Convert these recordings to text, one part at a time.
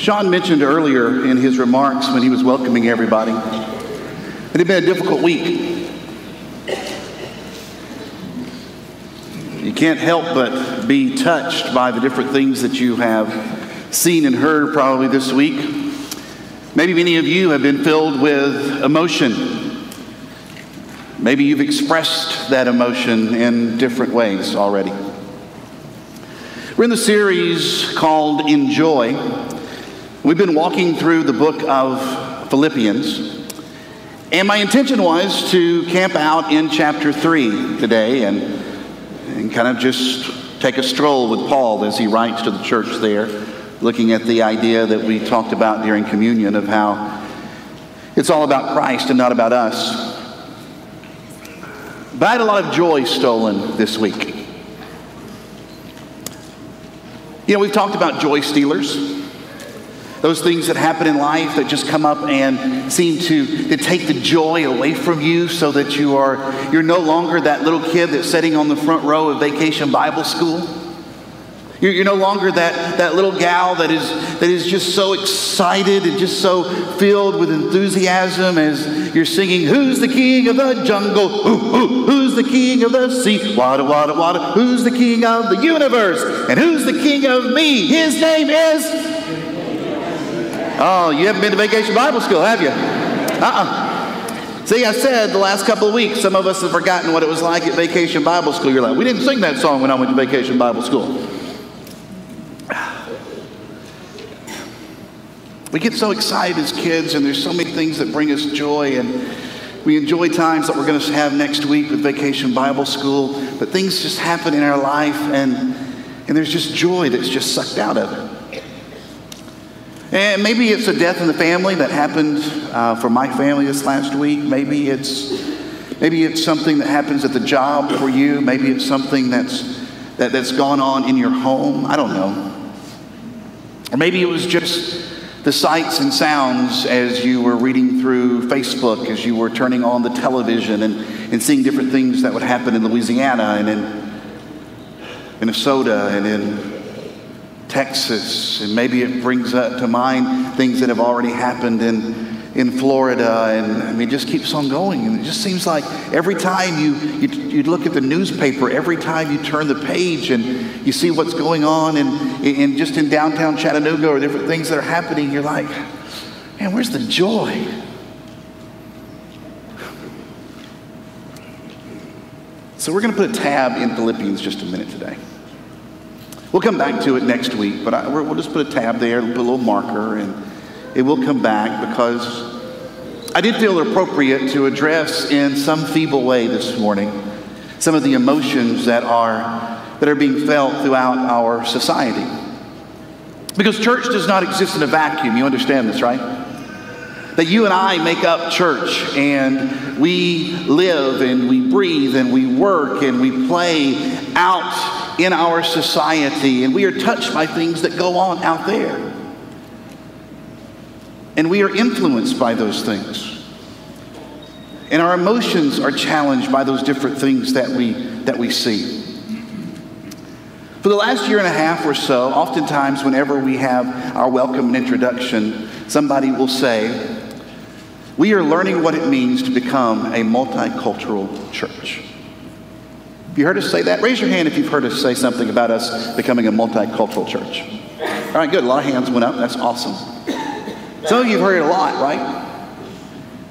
Sean mentioned earlier in his remarks when he was welcoming everybody, it had been a difficult week. You can't help but be touched by the different things that you have seen and heard probably this week. Maybe many of you have been filled with emotion. Maybe you've expressed that emotion in different ways already. We're in the series called nJoy. We've been walking through the book of Philippians. And my intention was to camp out in chapter 3 today and kind of just take a stroll with Paul as he writes to the church there, looking at the idea that we talked about during communion of how it's all about Christ and not about us. But I had a lot of joy stolen this week. You know, we've talked about joy stealers, those things that happen in life that just come up and seem to take the joy away from you so that you're no longer that little kid that's sitting on the front row of Vacation Bible School. You're no longer that little gal that is just so excited and just so filled with enthusiasm as you're singing, "Who's the king of the jungle? Ooh, ooh, who's the king of the sea? Wada, wada, wada. Who's the king of the universe? And who's the king of me? His name is..." Oh, you haven't been to Vacation Bible School, have you? See, I said the last couple of weeks, some of us have forgotten what it was like at Vacation Bible School. You're like, "We didn't sing that song when I went to Vacation Bible School." We get so excited as kids, and there's so many things that bring us joy, and we enjoy times that we're going to have next week with Vacation Bible School, but things just happen in our life, and there's just joy that's just sucked out of it. And maybe it's a death in the family that happened for my family this last week. Maybe it's something that happens at the job for you. Maybe it's something that's gone on in your home. I don't know. Or maybe it was just the sights and sounds as you were reading through Facebook, as you were turning on the television and seeing different things that would happen in Louisiana and in Minnesota and in Texas. And maybe it brings up to mind things that have already happened in Florida. And I mean, it just keeps on going. And it just seems like every time you look at the newspaper, every time you turn the page and you see what's going on in just in downtown Chattanooga or different things that are happening, you're like, "Man, where's the joy?" So we're going to put a tab in Philippians just a minute today. We'll come back to it next week, but we'll just put a tab there, put a little marker, and it will come back because I did feel appropriate to address in some feeble way this morning some of the emotions that are being felt throughout our society. Because church does not exist in a vacuum. You understand this, right? That you and I make up church, and we live and we breathe and we work and we play out in our society, and we are touched by things that go on out there. And we are influenced by those things. And our emotions are challenged by those different things that we see. For the last year and a half or so, oftentimes whenever we have our welcome and introduction, somebody will say, "We are learning what it means to become a multicultural church." Have you heard us say that? Raise your hand if you've heard us say something about us becoming a multicultural church. All right, good. A lot of hands went up. That's awesome. Some of you have heard it a lot, right?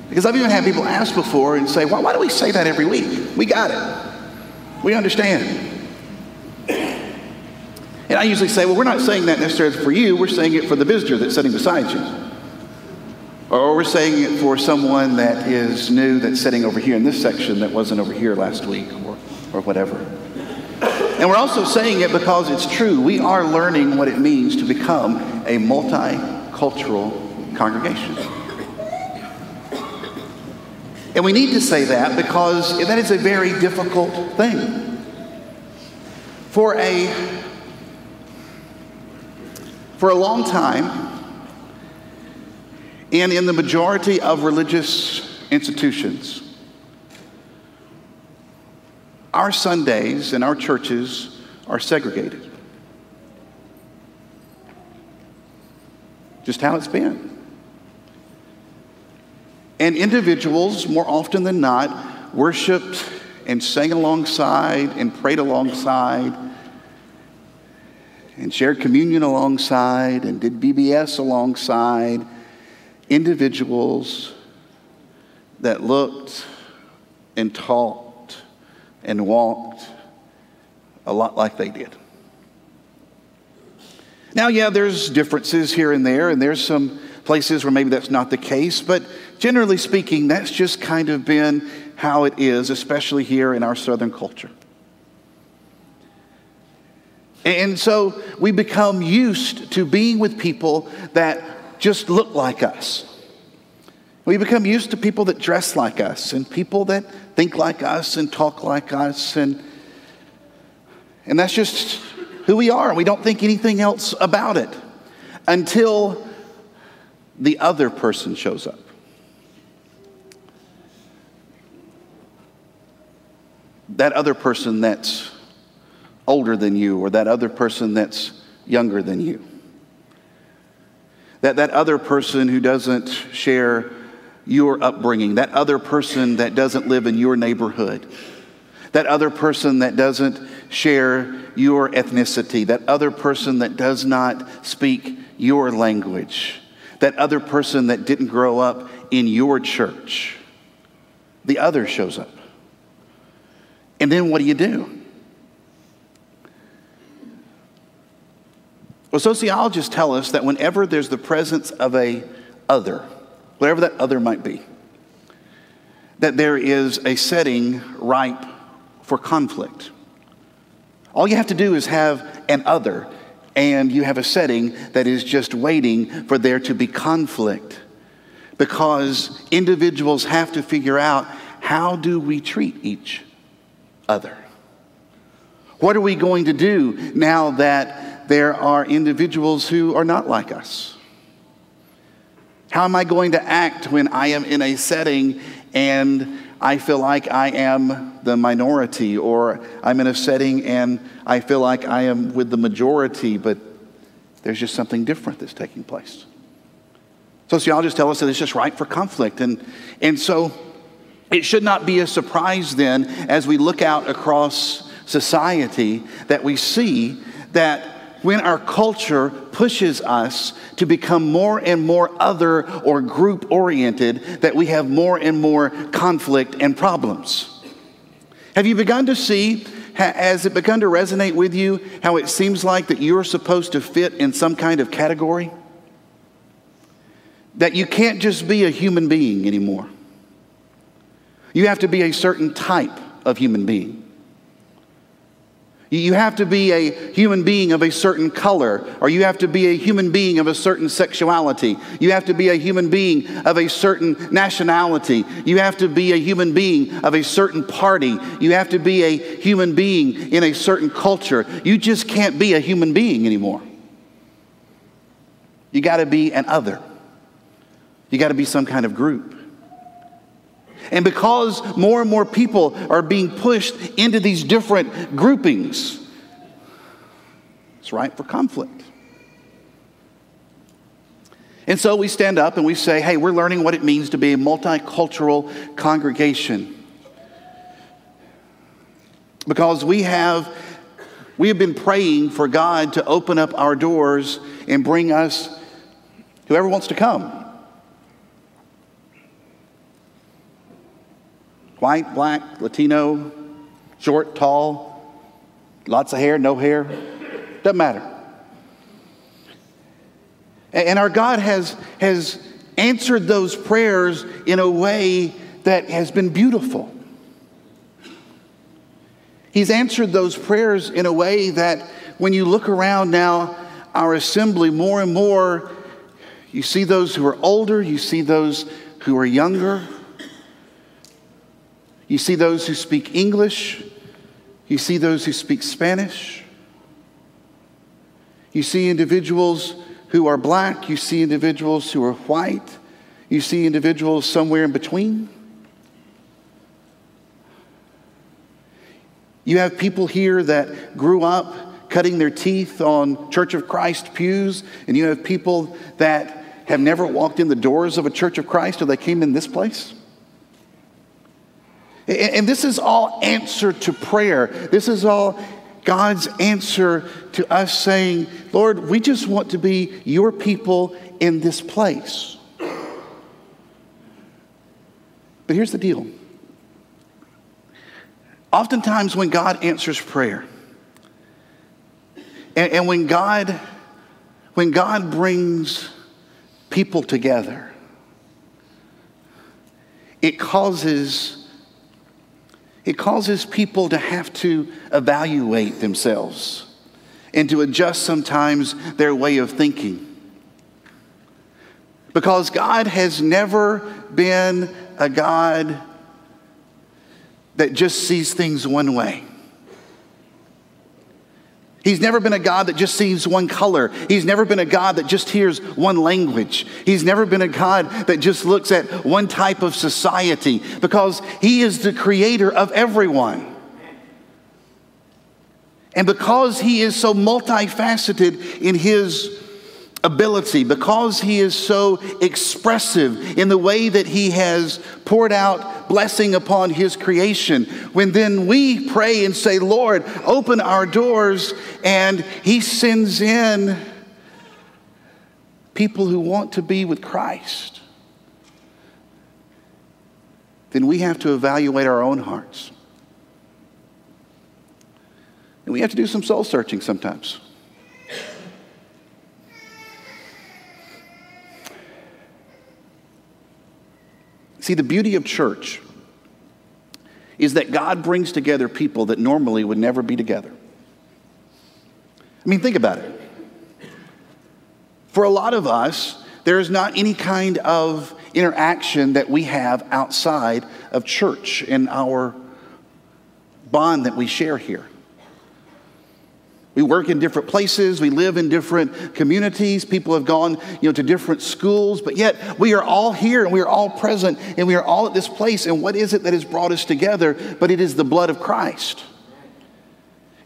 Because I've even had people ask before and say, "Why do we say that every week? We got it. We understand." And I usually say, "Well, we're not saying that necessarily for you. We're saying it for the visitor that's sitting beside you. Or we're saying it for someone that is new that's sitting over here in this section that wasn't over here last week or whatever." And we're also saying it because it's true. We are learning what it means to become a multicultural congregation. And we need to say that because that is a very difficult thing. For a long time, and in the majority of religious institutions, our Sundays and our churches are segregated. just how it's been. And individuals, more often than not, worshiped and sang alongside and prayed alongside and shared communion alongside and did BBS alongside individuals that looked and talked and walked a lot like they did. Now, yeah, there's differences here and there, and there's some places where maybe that's not the case, but generally speaking, that's just kind of been how it is, especially here in our Southern culture. And so we become used to being with people that just look like us. We become used to people that dress like us and people that think like us and talk like us, and that's just who we are. We don't think anything else about it until the other person shows up. That other person that's older than you, or that other person that's younger than you. That other person who doesn't share your upbringing. That other person that doesn't live in your neighborhood. That other person that doesn't share your ethnicity, that other person that does not speak your language, that other person that didn't grow up in your church. The other shows up. And then what do? Well, sociologists tell us that whenever there's the presence of a other, whatever that other might be, that there is a setting ripe for conflict. All you have to do is have an other, and you have a setting that is just waiting for there to be conflict, because individuals have to figure out, how do we treat each other? What are we going to do now that there are individuals who are not like us? How am I going to act when I am in a setting and I feel like I am the minority, or I'm in a setting and I feel like I am with the majority, but there's just something different that's taking place? Sociologists tell us that it's just ripe for conflict. And so it should not be a surprise then, as we look out across society, that we see that when our culture pushes us to become more and more other or group-oriented, that we have more and more conflict and problems. Have you begun to see, has it begun to resonate with you, how it seems like that you're supposed to fit in some kind of category? That you can't just be a human being anymore. You have to be a certain type of human being. You have to be a human being of a certain color, or you have to be a human being of a certain sexuality. You have to be a human being of a certain nationality. You have to be a human being of a certain party. You have to be a human being in a certain culture. You just can't be a human being anymore. You got to be an other. You got to be some kind of group. And because more and more people are being pushed into these different groupings, it's ripe for conflict. And so we stand up and we say, hey, we're learning what it means to be a multicultural congregation. Because we have been praying for God to open up our doors and bring us whoever wants to come. White, black, Latino, short, tall, lots of hair, no hair, doesn't matter. And our God has answered those prayers in a way that has been beautiful. He's answered those prayers in a way that when you look around now, our assembly, more and more, you see those who are older, you see those who are younger. You see those who speak English. You see those who speak Spanish. You see individuals who are black. You see individuals who are white. You see individuals somewhere in between. You have people here that grew up cutting their teeth on Church of Christ pews, and you have people that have never walked in the doors of a Church of Christ till they came in this place? And this is all answer to prayer. This is all God's answer to us saying, Lord, we just want to be your people in this place. But here's the deal. Oftentimes when God answers prayer, and when God brings people together, it causes people to have to evaluate themselves and to adjust sometimes their way of thinking. Because God has never been a God that just sees things one way. He's never been a God that just sees one color. He's never been a God that just hears one language. He's never been a God that just looks at one type of society, because he is the creator of everyone. And because he is so multifaceted in his ability, because he is so expressive in the way that he has poured out blessing upon his creation, when then we pray and say, Lord, open our doors, and he sends in people who want to be with Christ, then we have to evaluate our own hearts. And we have to do some soul searching sometimes. See, the beauty of church is that God brings together people that normally would never be together. I mean, think about it. For a lot of us, there is not any kind of interaction that we have outside of church and our bond that we share here. We work in different places. We live in different communities. People have gone, to different schools. But yet we are all here, and we are all present, and we are all at this place. And what is it that has brought us together? But it is the blood of Christ.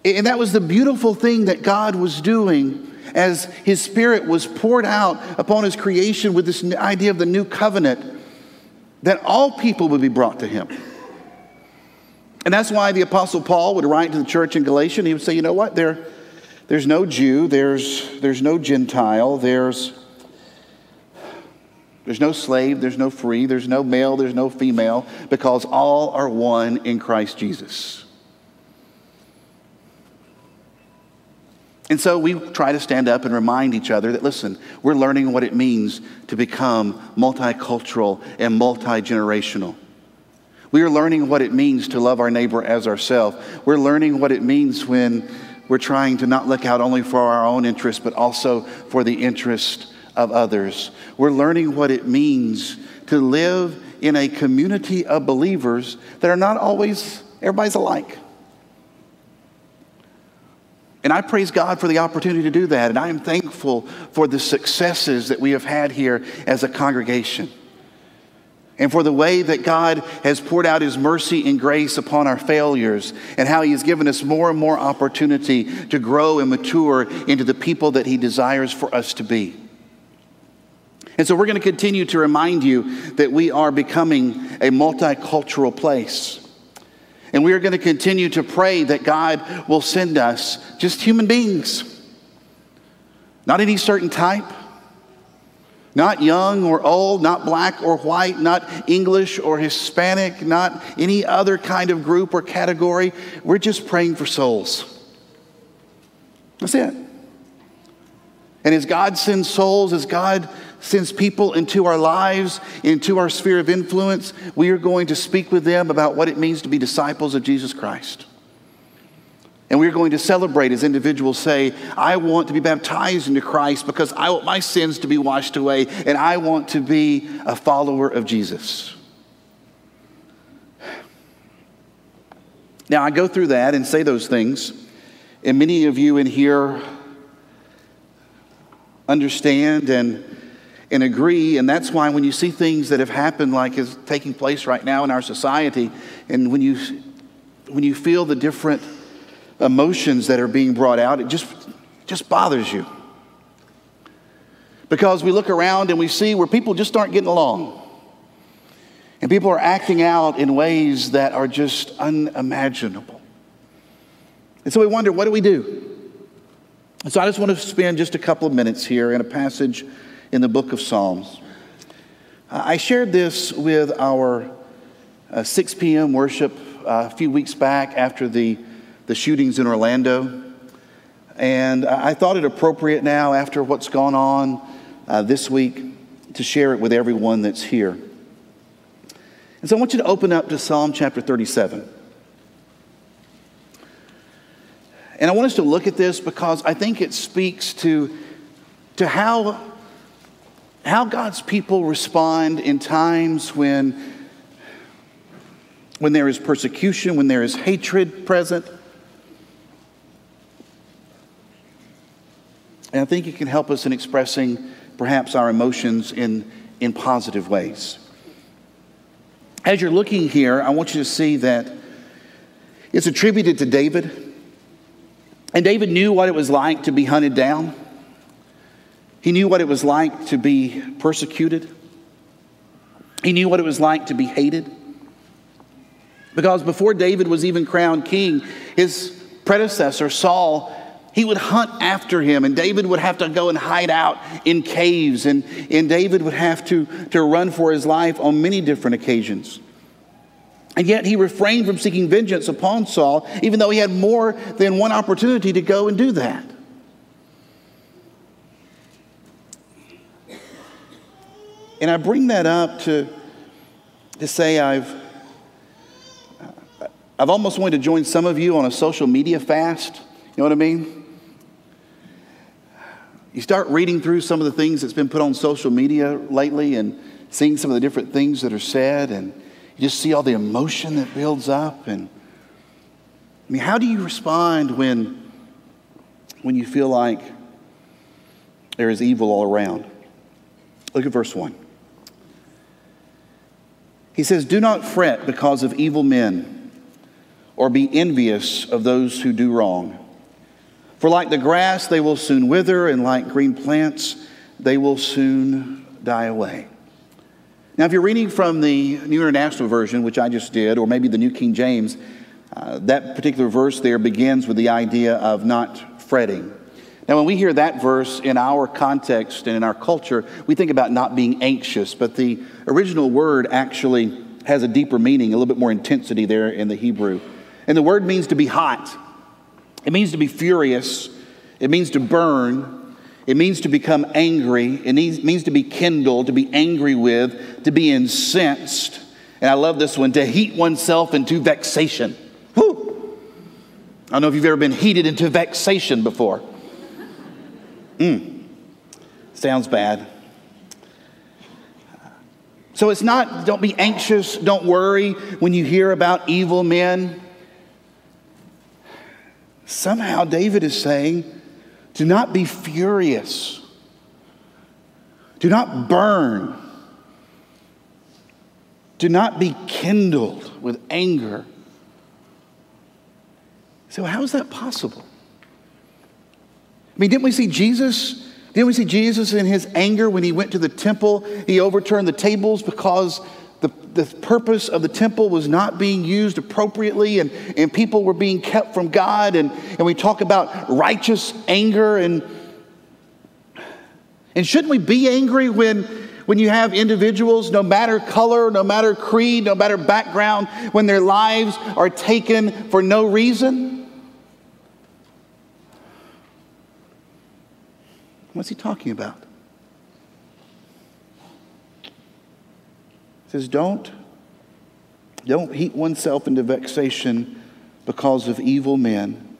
And that was the beautiful thing that God was doing as his Spirit was poured out upon his creation with this idea of the new covenant, that all people would be brought to him. And that's why the Apostle Paul would write to the church in Galatia. He would say, you know what? There's no Jew, there's no Gentile, there's no slave, there's no free, there's no male, there's no female, because all are one in Christ Jesus. And so we try to stand up and remind each other that, listen, we're learning what it means to become multicultural and multi-generational. We are learning what it means to love our neighbor as ourselves. We're learning what it means when we're trying to not look out only for our own interests, but also for the interest of others. We're learning what it means to live in a community of believers that are not always, everybody's alike. And I praise God for the opportunity to do that. And I am thankful for the successes that we have had here as a congregation, and for the way that God has poured out his mercy and grace upon our failures, and how he has given us more and more opportunity to grow and mature into the people that he desires for us to be. And so we're going to continue to remind you that we are becoming a multicultural place. And we are going to continue to pray that God will send us just human beings. Not any certain type. Not young or old, not black or white, not English or Hispanic, not any other kind of group or category. We're just praying for souls. That's it. And as God sends souls, as God sends people into our lives, into our sphere of influence, we are going to speak with them about what it means to be disciples of Jesus Christ. And we're going to celebrate as individuals say, I want to be baptized into Christ because I want my sins to be washed away, and I want to be a follower of Jesus. Now, I go through that and say those things, and many of you in here understand and agree, and that's why when you see things that have happened like is taking place right now in our society, and when you feel the different emotions that are being brought out, it just bothers you. Because we look around and we see where people just aren't getting along. And people are acting out in ways that are just unimaginable. And so we wonder, what do we do? And so I just want to spend just a couple of minutes here in a passage in the book of Psalms. I shared this with our 6 p.m. worship a few weeks back after the shootings in Orlando. And I thought it appropriate now, after what's gone on this week, to share it with everyone that's here. And so I want you to open up to Psalm chapter 37. And I want us to look at this because I think it speaks to how God's people respond in times when there is persecution, when there is hatred present. And I think it can help us in expressing perhaps our emotions in positive ways. As you're looking here, I want you to see that it's attributed to David. And David knew what it was like to be hunted down. He knew what it was like to be persecuted. He knew what it was like to be hated. Because before David was even crowned king, his predecessor, Saul, he would hunt after him, and David would have to go and hide out in caves, and David would have to run for his life on many different occasions. And yet he refrained from seeking vengeance upon Saul, even though he had more than one opportunity to go and do that. And I bring that up to say I've almost wanted to join some of you on a social media fast. You know what I mean? You start reading through some of the things that's been put on social media lately and seeing some of the different things that are said, and you just see all the emotion that builds up. And I mean, how do you respond when you feel like there is evil all around? Look at verse 1. He says, "Do not fret because of evil men, or be envious of those who do wrong. For like the grass, they will soon wither, and like green plants, they will soon die away." Now, if you're reading from the New International Version, which I just did, or maybe the New King James, that particular verse there begins with the idea of not fretting. Now, when we hear that verse in our context and in our culture, we think about not being anxious, but the original word actually has a deeper meaning, a little bit more intensity there in the Hebrew. And the word means to be hot. It means to be furious. It means to burn. It means to become angry. It means to be kindled, to be angry with, to be incensed. And I love this one, to heat oneself into vexation. Whew! I don't know if you've ever been heated into vexation before. Sounds bad. So it's not, don't be anxious, don't worry when you hear about evil men. Somehow David is saying, do not be furious. Do not burn. Do not be kindled with anger. So how is that possible? I mean, didn't we see Jesus? Didn't we see Jesus in his anger when he went to the temple? He overturned the tables because the purpose of the temple was not being used appropriately, and people were being kept from God, and we talk about righteous anger, and shouldn't we be angry when you have individuals, no matter color, no matter creed, no matter background, when their lives are taken for no reason? What's he talking about? Says, don't heat oneself into vexation because of evil men,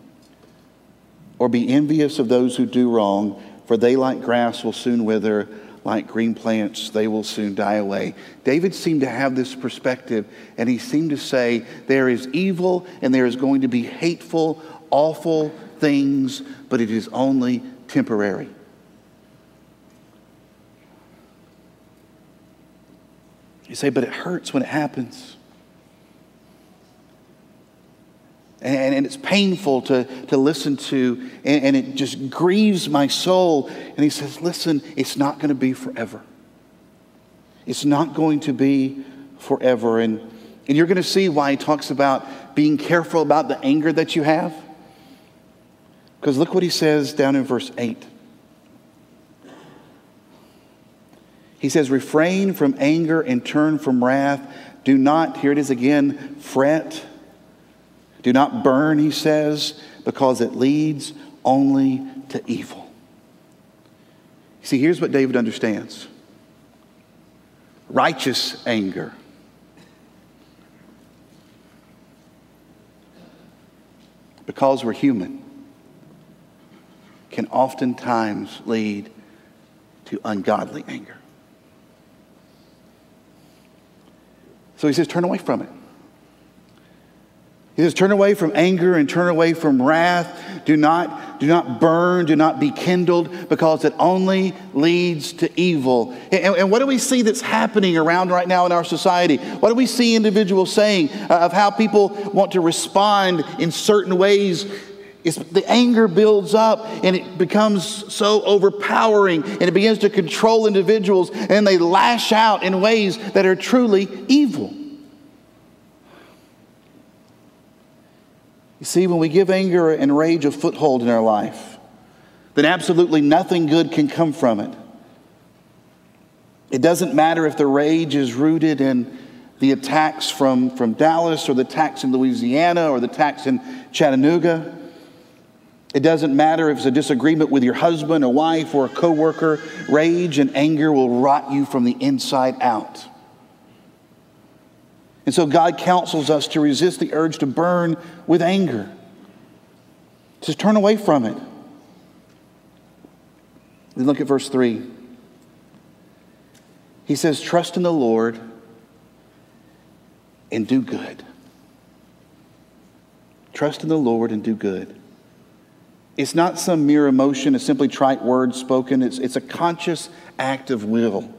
or be envious of those who do wrong, for they like grass will soon wither, like green plants they will soon die away. David seemed to have this perspective, and he seemed to say there is evil and there is going to be hateful, awful things, but it is only temporary. You say, but it hurts when it happens. and it's painful to listen to, and it just grieves my soul. And he says, listen, it's not going to be forever. It's not going to be forever. And you're going to see why he talks about being careful about the anger that you have. Because look what he says down in verse 8. He says, refrain from anger and turn from wrath. Do not, here it is again, fret. Do not burn, he says, because it leads only to evil. See, here's what David understands. Righteous anger because we're human can oftentimes lead to ungodly anger. So he says, turn away from it. He says, turn away from anger and turn away from wrath. Do not burn, do not be kindled, because it only leads to evil. And what do we see that's happening around right now in our society? What do we see individuals saying of how people want to respond in certain ways? It's, the anger builds up and it becomes so overpowering and it begins to control individuals and they lash out in ways that are truly evil. You see, when we give anger and rage a foothold in our life, then absolutely nothing good can come from it. It doesn't matter if the rage is rooted in the attacks from Dallas or the attacks in Louisiana or the attacks in Chattanooga. It doesn't matter if it's a disagreement with your husband or wife or a coworker. Rage and anger will rot you from the inside out. And so God counsels us to resist the urge to burn with anger. He says, turn away from it. Then look at verse 3. He says, trust in the Lord and do good. Trust in the Lord and do good. It's not some mere emotion, it's simply trite words spoken. It's a conscious act of will.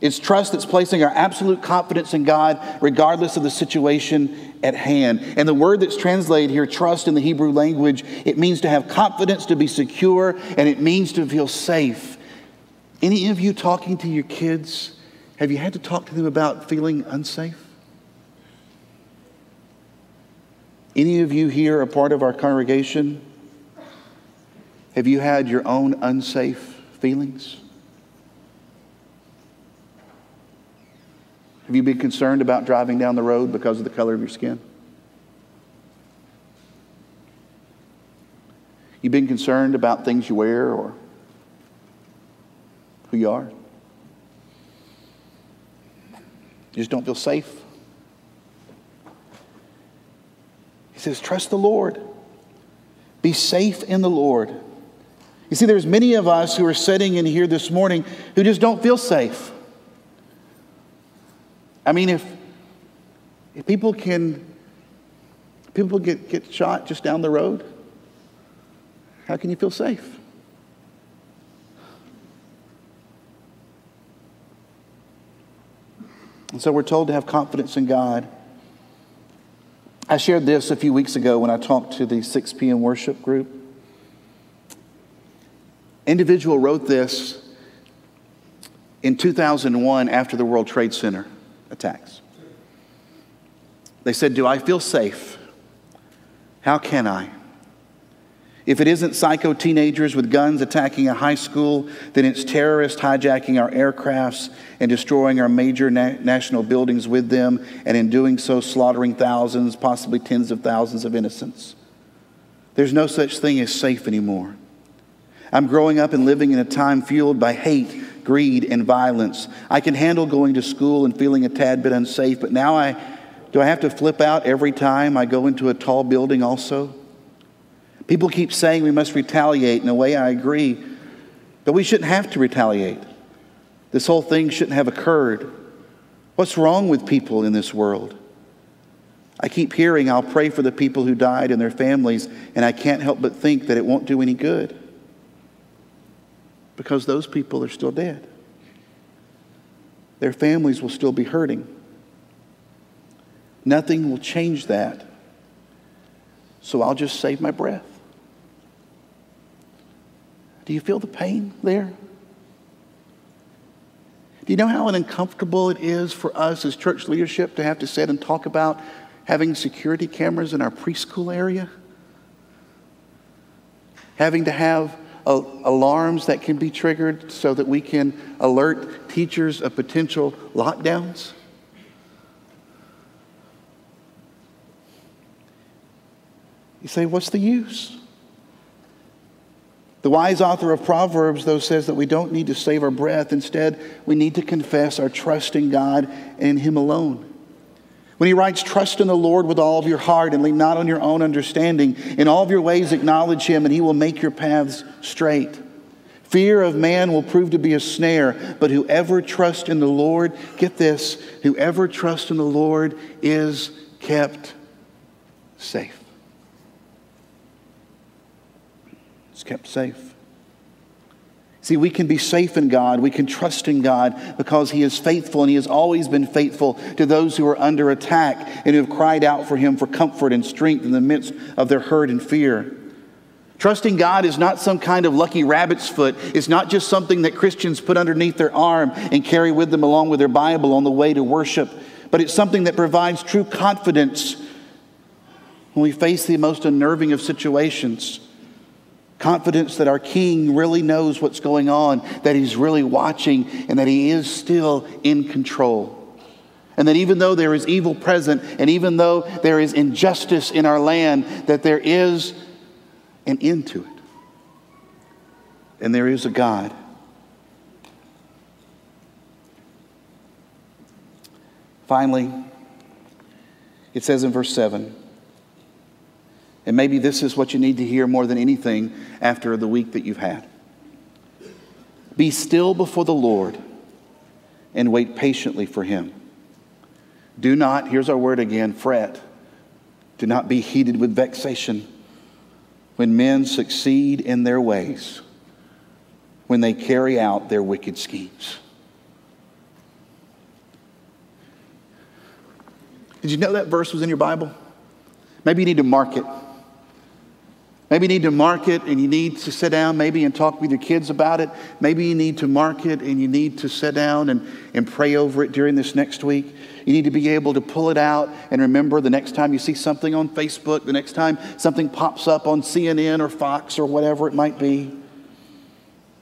It's trust that's placing our absolute confidence in God regardless of the situation at hand. And the word that's translated here, trust, in the Hebrew language, it means to have confidence, to be secure, and it means to feel safe. Any of you talking to your kids, have you had to talk to them about feeling unsafe? Any of you here are part of our congregation? Have you had your own unsafe feelings? Have you been concerned about driving down the road because of the color of your skin? You've been concerned about things you wear or who you are? You just don't feel safe. He says, trust the Lord. Be safe in the Lord. You see, there's many of us who are sitting in here this morning who just don't feel safe. I mean, if people get shot just down the road, how can you feel safe? And so we're told to have confidence in God. I shared this a few weeks ago when I talked to the 6 p.m. worship group. Individual wrote this in 2001 after the World Trade Center attacks. They said, do I feel safe? How can I? If it isn't psycho teenagers with guns attacking a high school, then it's terrorists hijacking our aircrafts and destroying our major national buildings with them, and in doing so slaughtering thousands, possibly tens of thousands of innocents. There's no such thing as safe anymore. I'm growing up and living in a time fueled by hate, greed, and violence. I can handle going to school and feeling a tad bit unsafe, but now I have to flip out every time I go into a tall building also? People keep saying we must retaliate. In a way, I agree, but we shouldn't have to retaliate. This whole thing shouldn't have occurred. What's wrong with people in this world? I keep hearing, I'll pray for the people who died and their families, and I can't help but think that it won't do any good, because those people are still dead. Their families will still be hurting. Nothing will change that. so I'll just save my breath. Do you feel the pain there? Do you know how uncomfortable it is for us as church leadership to have to sit and talk about having security cameras in our preschool area? Having to have alarms that can be triggered so that we can alert teachers of potential lockdowns? You say, what's the use? The wise author of Proverbs, though, says that we don't need to save our breath. Instead, we need to confess our trust in God and in Him alone. When he writes, trust in the Lord with all of your heart and lean not on your own understanding. In all of your ways acknowledge Him and He will make your paths straight. Fear of man will prove to be a snare, but whoever trusts in the Lord, get this, whoever trusts in the Lord is kept safe. It's kept safe. See, we can be safe in God. We can trust in God because He is faithful, and He has always been faithful to those who are under attack and who have cried out for Him for comfort and strength in the midst of their hurt and fear. Trusting God is not some kind of lucky rabbit's foot. It's not just something that Christians put underneath their arm and carry with them along with their Bible on the way to worship, but it's something that provides true confidence when we face the most unnerving of situations. Confidence that our King really knows what's going on, that He's really watching, and that He is still in control. And that even though there is evil present, and even though there is injustice in our land, that there is an end to it. And there is a God. Finally, it says in verse 7, and maybe this is what you need to hear more than anything after the week that you've had. Be still before the Lord and wait patiently for Him. Do not, here's our word again, fret. Do not be heated with vexation when men succeed in their ways, when they carry out their wicked schemes. Did you know that verse was in your Bible? Maybe you need to mark it. Maybe you need to mark it and you need to sit down maybe and talk with your kids about it. Maybe you need to mark it and you need to sit down and pray over it during this next week. You need to be able to pull it out and remember the next time you see something on Facebook, the next time something pops up on CNN or Fox or whatever it might be.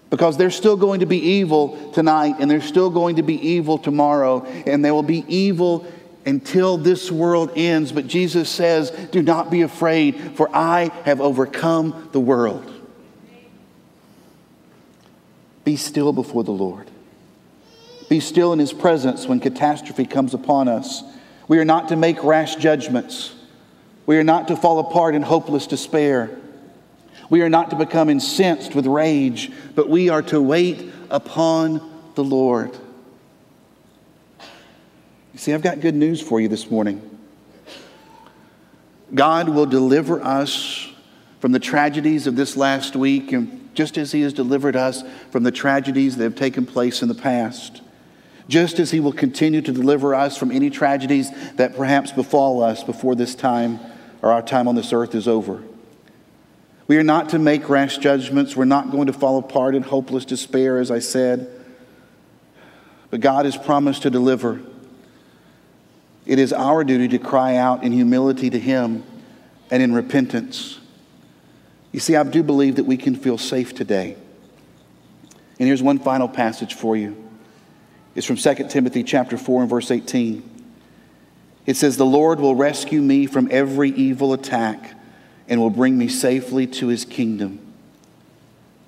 Because there's still going to be evil tonight and there's still going to be evil tomorrow and there will be evil until this world ends. But Jesus says, do not be afraid, for I have overcome the world. Be still before the Lord. Be still in His presence when catastrophe comes upon us. We are not to make rash judgments. We are not to fall apart in hopeless despair. We are not to become incensed with rage, but we are to wait upon the Lord. See, I've got good news for you this morning. God will deliver us from the tragedies of this last week, and just as He has delivered us from the tragedies that have taken place in the past. Just as He will continue to deliver us from any tragedies that perhaps befall us before this time or our time on this earth is over. We are not to make rash judgments. We're not going to fall apart in hopeless despair, as I said. But God has promised to deliver. It is our duty to cry out in humility to Him and in repentance. You see, I do believe that we can feel safe today. And here's one final passage for you. It's from 2 Timothy chapter 4 and verse 18. It says, the Lord will rescue me from every evil attack and will bring me safely to His kingdom.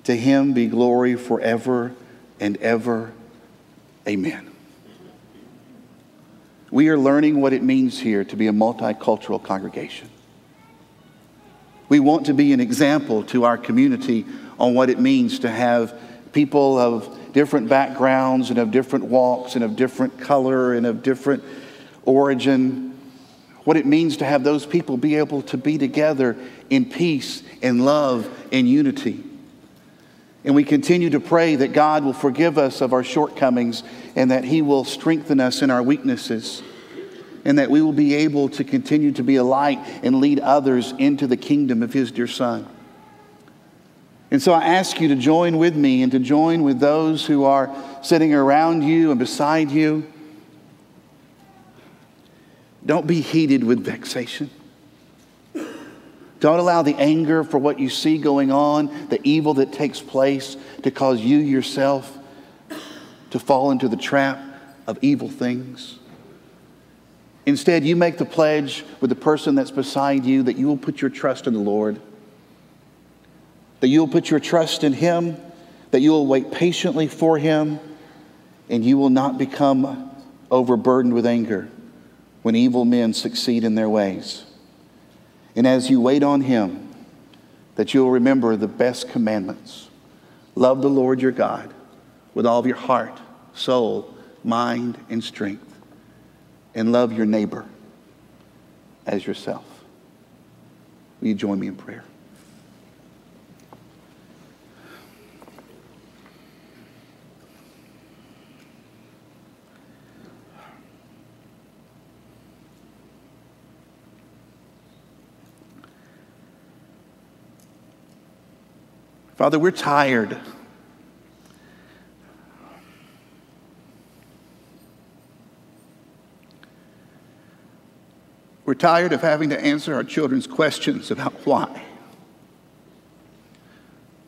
To Him be glory forever and ever. Amen. We are learning what it means here to be a multicultural congregation. We want to be an example to our community on what it means to have people of different backgrounds and of different walks and of different color and of different origin. What it means to have those people be able to be together in peace and love and unity. And we continue to pray that God will forgive us of our shortcomings and that He will strengthen us in our weaknesses. and that we will be able to continue to be a light and lead others into the kingdom of His dear Son. And so I ask you to join with me and to join with those who are sitting around you and beside you. Don't be heated with vexation. Don't allow the anger for what you see going on, the evil that takes place, to cause you yourself to fall into the trap of evil things. Instead, you make the pledge with the person that's beside you that you will put your trust in the Lord, that you will put your trust in Him, that you will wait patiently for Him, and you will not become overburdened with anger when evil men succeed in their ways. And as you wait on Him, that you'll remember the best commandments. Love the Lord your God with all of your heart, soul, mind, and strength. And love your neighbor as yourself. Will you join me in prayer? Father, we're tired. We're tired of having to answer our children's questions about why.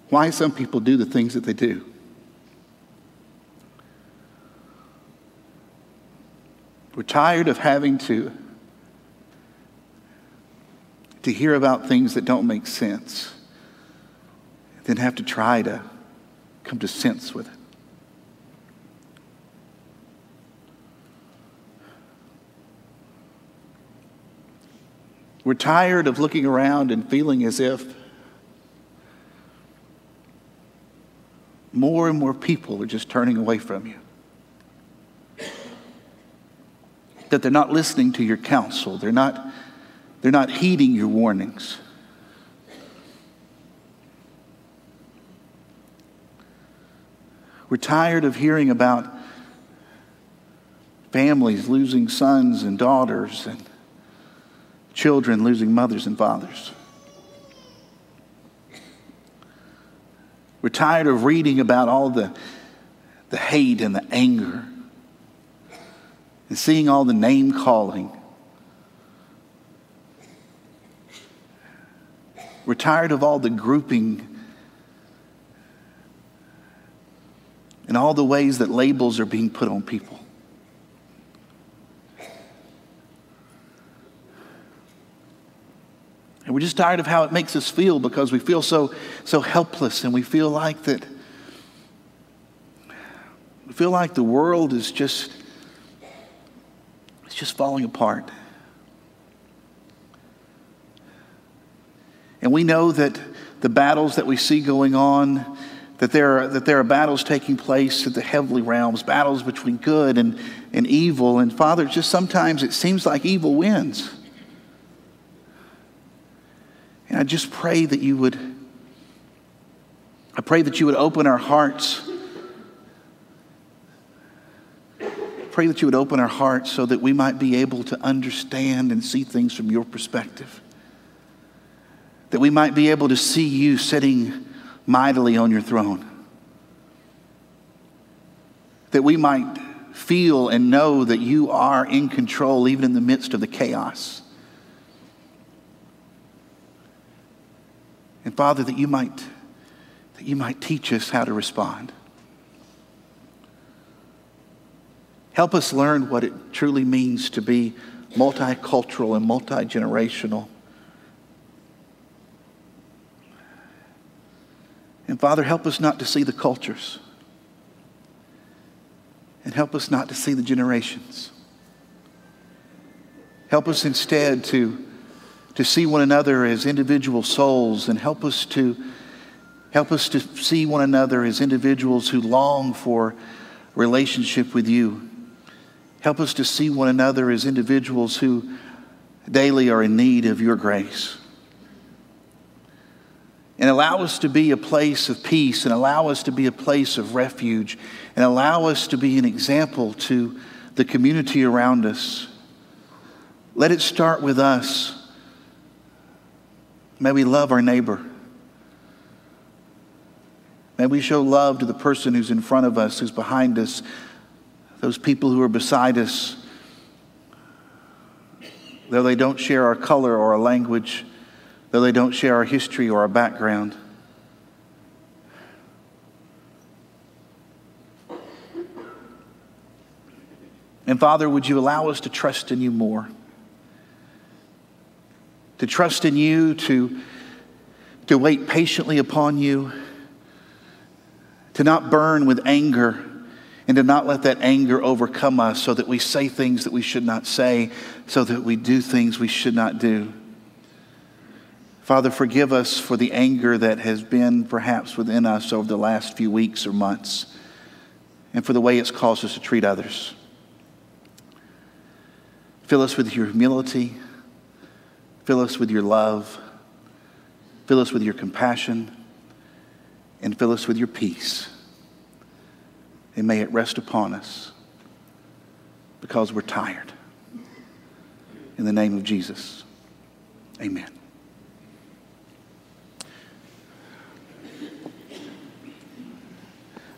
Why some people do the things that they do. We're tired of having to hear about things that don't make sense, then have to try to come to sense with it. We're tired of looking around and feeling as if more and more people are just turning away from you. That they're not listening to your counsel. They're not heeding your warnings. We're tired of hearing about families losing sons and daughters and children losing mothers and fathers. We're tired of reading about all the hate and the anger and seeing all the name calling. We're tired of all the grouping and all the ways that labels are being put on people. And we're just tired of how it makes us feel because we feel so helpless, and we feel like that. We feel like the world is just falling apart. And we know that the battles that we see going on, that there are battles taking place in the heavenly realms, battles between good and evil. And Father, just sometimes it seems like evil wins. And I just pray that you would open our hearts. Pray that you would open our hearts so that we might be able to understand and see things from your perspective. That we might be able to see you sitting mightily on your throne, that we might feel and know that you are in control even in the midst of the chaos. And Father, that you might teach us how to respond. Help us learn what it truly means to be multicultural and multi-generational. And Father, help us not to see the cultures. And help us not to see the generations. Help us instead to see one another as individual souls, and help us to see one another as individuals who long for relationship with you. Help us to see one another as individuals who daily are in need of your grace. And allow us to be a place of peace, and allow us to be a place of refuge, and allow us to be an example to the community around us Let it start with us. May we love our neighbor. May we show love to the person who's in front of us, who's behind us, those people who are beside us. Though they don't share our color or our language, though they don't share our history or our background. And Father, would you allow us to trust in you more? To trust in you, to wait patiently upon you, to not burn with anger, and to not let that anger overcome us so that we say things that we should not say, so that we do things we should not do. Father, forgive us for the anger that has been perhaps within us over the last few weeks or months, and for the way it's caused us to treat others. Fill us with your humility. Fill us with your love. Fill us with your compassion. And fill us with your peace. And may it rest upon us, because we're tired. In the name of Jesus, amen.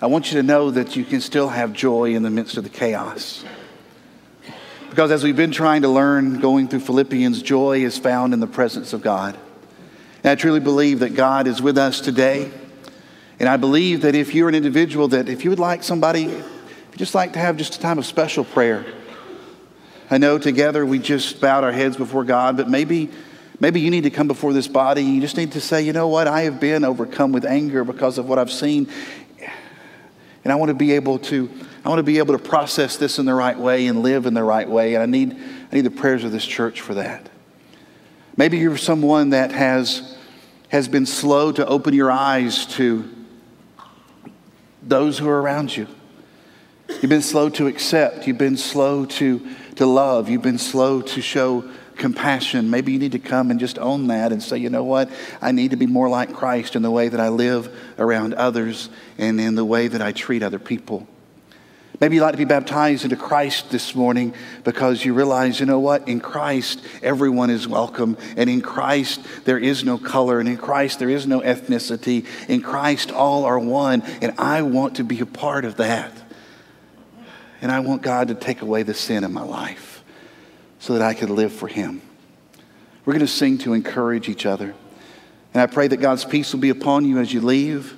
I want you to know that you can still have joy in the midst of the chaos. Because as we've been trying to learn, going through Philippians, joy is found in the presence of God. And I truly believe that God is with us today. And I believe that if you're an individual, that if you would like somebody, if you'd just like to have just a time of special prayer. I know together we just bowed our heads before God, but maybe you need to come before this body. You just need to say, you know what, I have been overcome with anger because of what I've seen. And I want to be able to process this in the right way and live in the right way. And I need the prayers of this church for that. Maybe you're someone that has been slow to open your eyes to those who are around you. You've been slow to accept. You've been slow to love. You've been slow to show compassion. Maybe you need to come and just own that and say, you know what? I need to be more like Christ in the way that I live around others and in the way that I treat other people. Maybe you'd like to be baptized into Christ this morning because you realize, you know what? In Christ, everyone is welcome. And in Christ, there is no color. And in Christ, there is no ethnicity. In Christ, all are one. And I want to be a part of that. And I want God to take away the sin in my life so that I can live for him. We're going to sing to encourage each other. And I pray that God's peace will be upon you as you leave.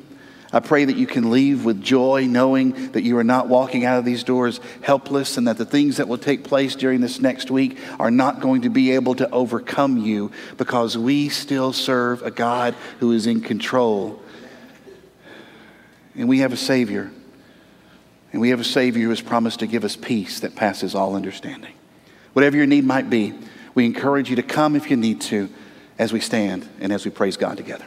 I pray that you can leave with joy, knowing that you are not walking out of these doors helpless, and that the things that will take place during this next week are not going to be able to overcome you, because we still serve a God who is in control. And we have a Savior. And we have a Savior who has promised to give us peace that passes all understanding. Whatever your need might be, we encourage you to come if you need to, as we stand and as we praise God together.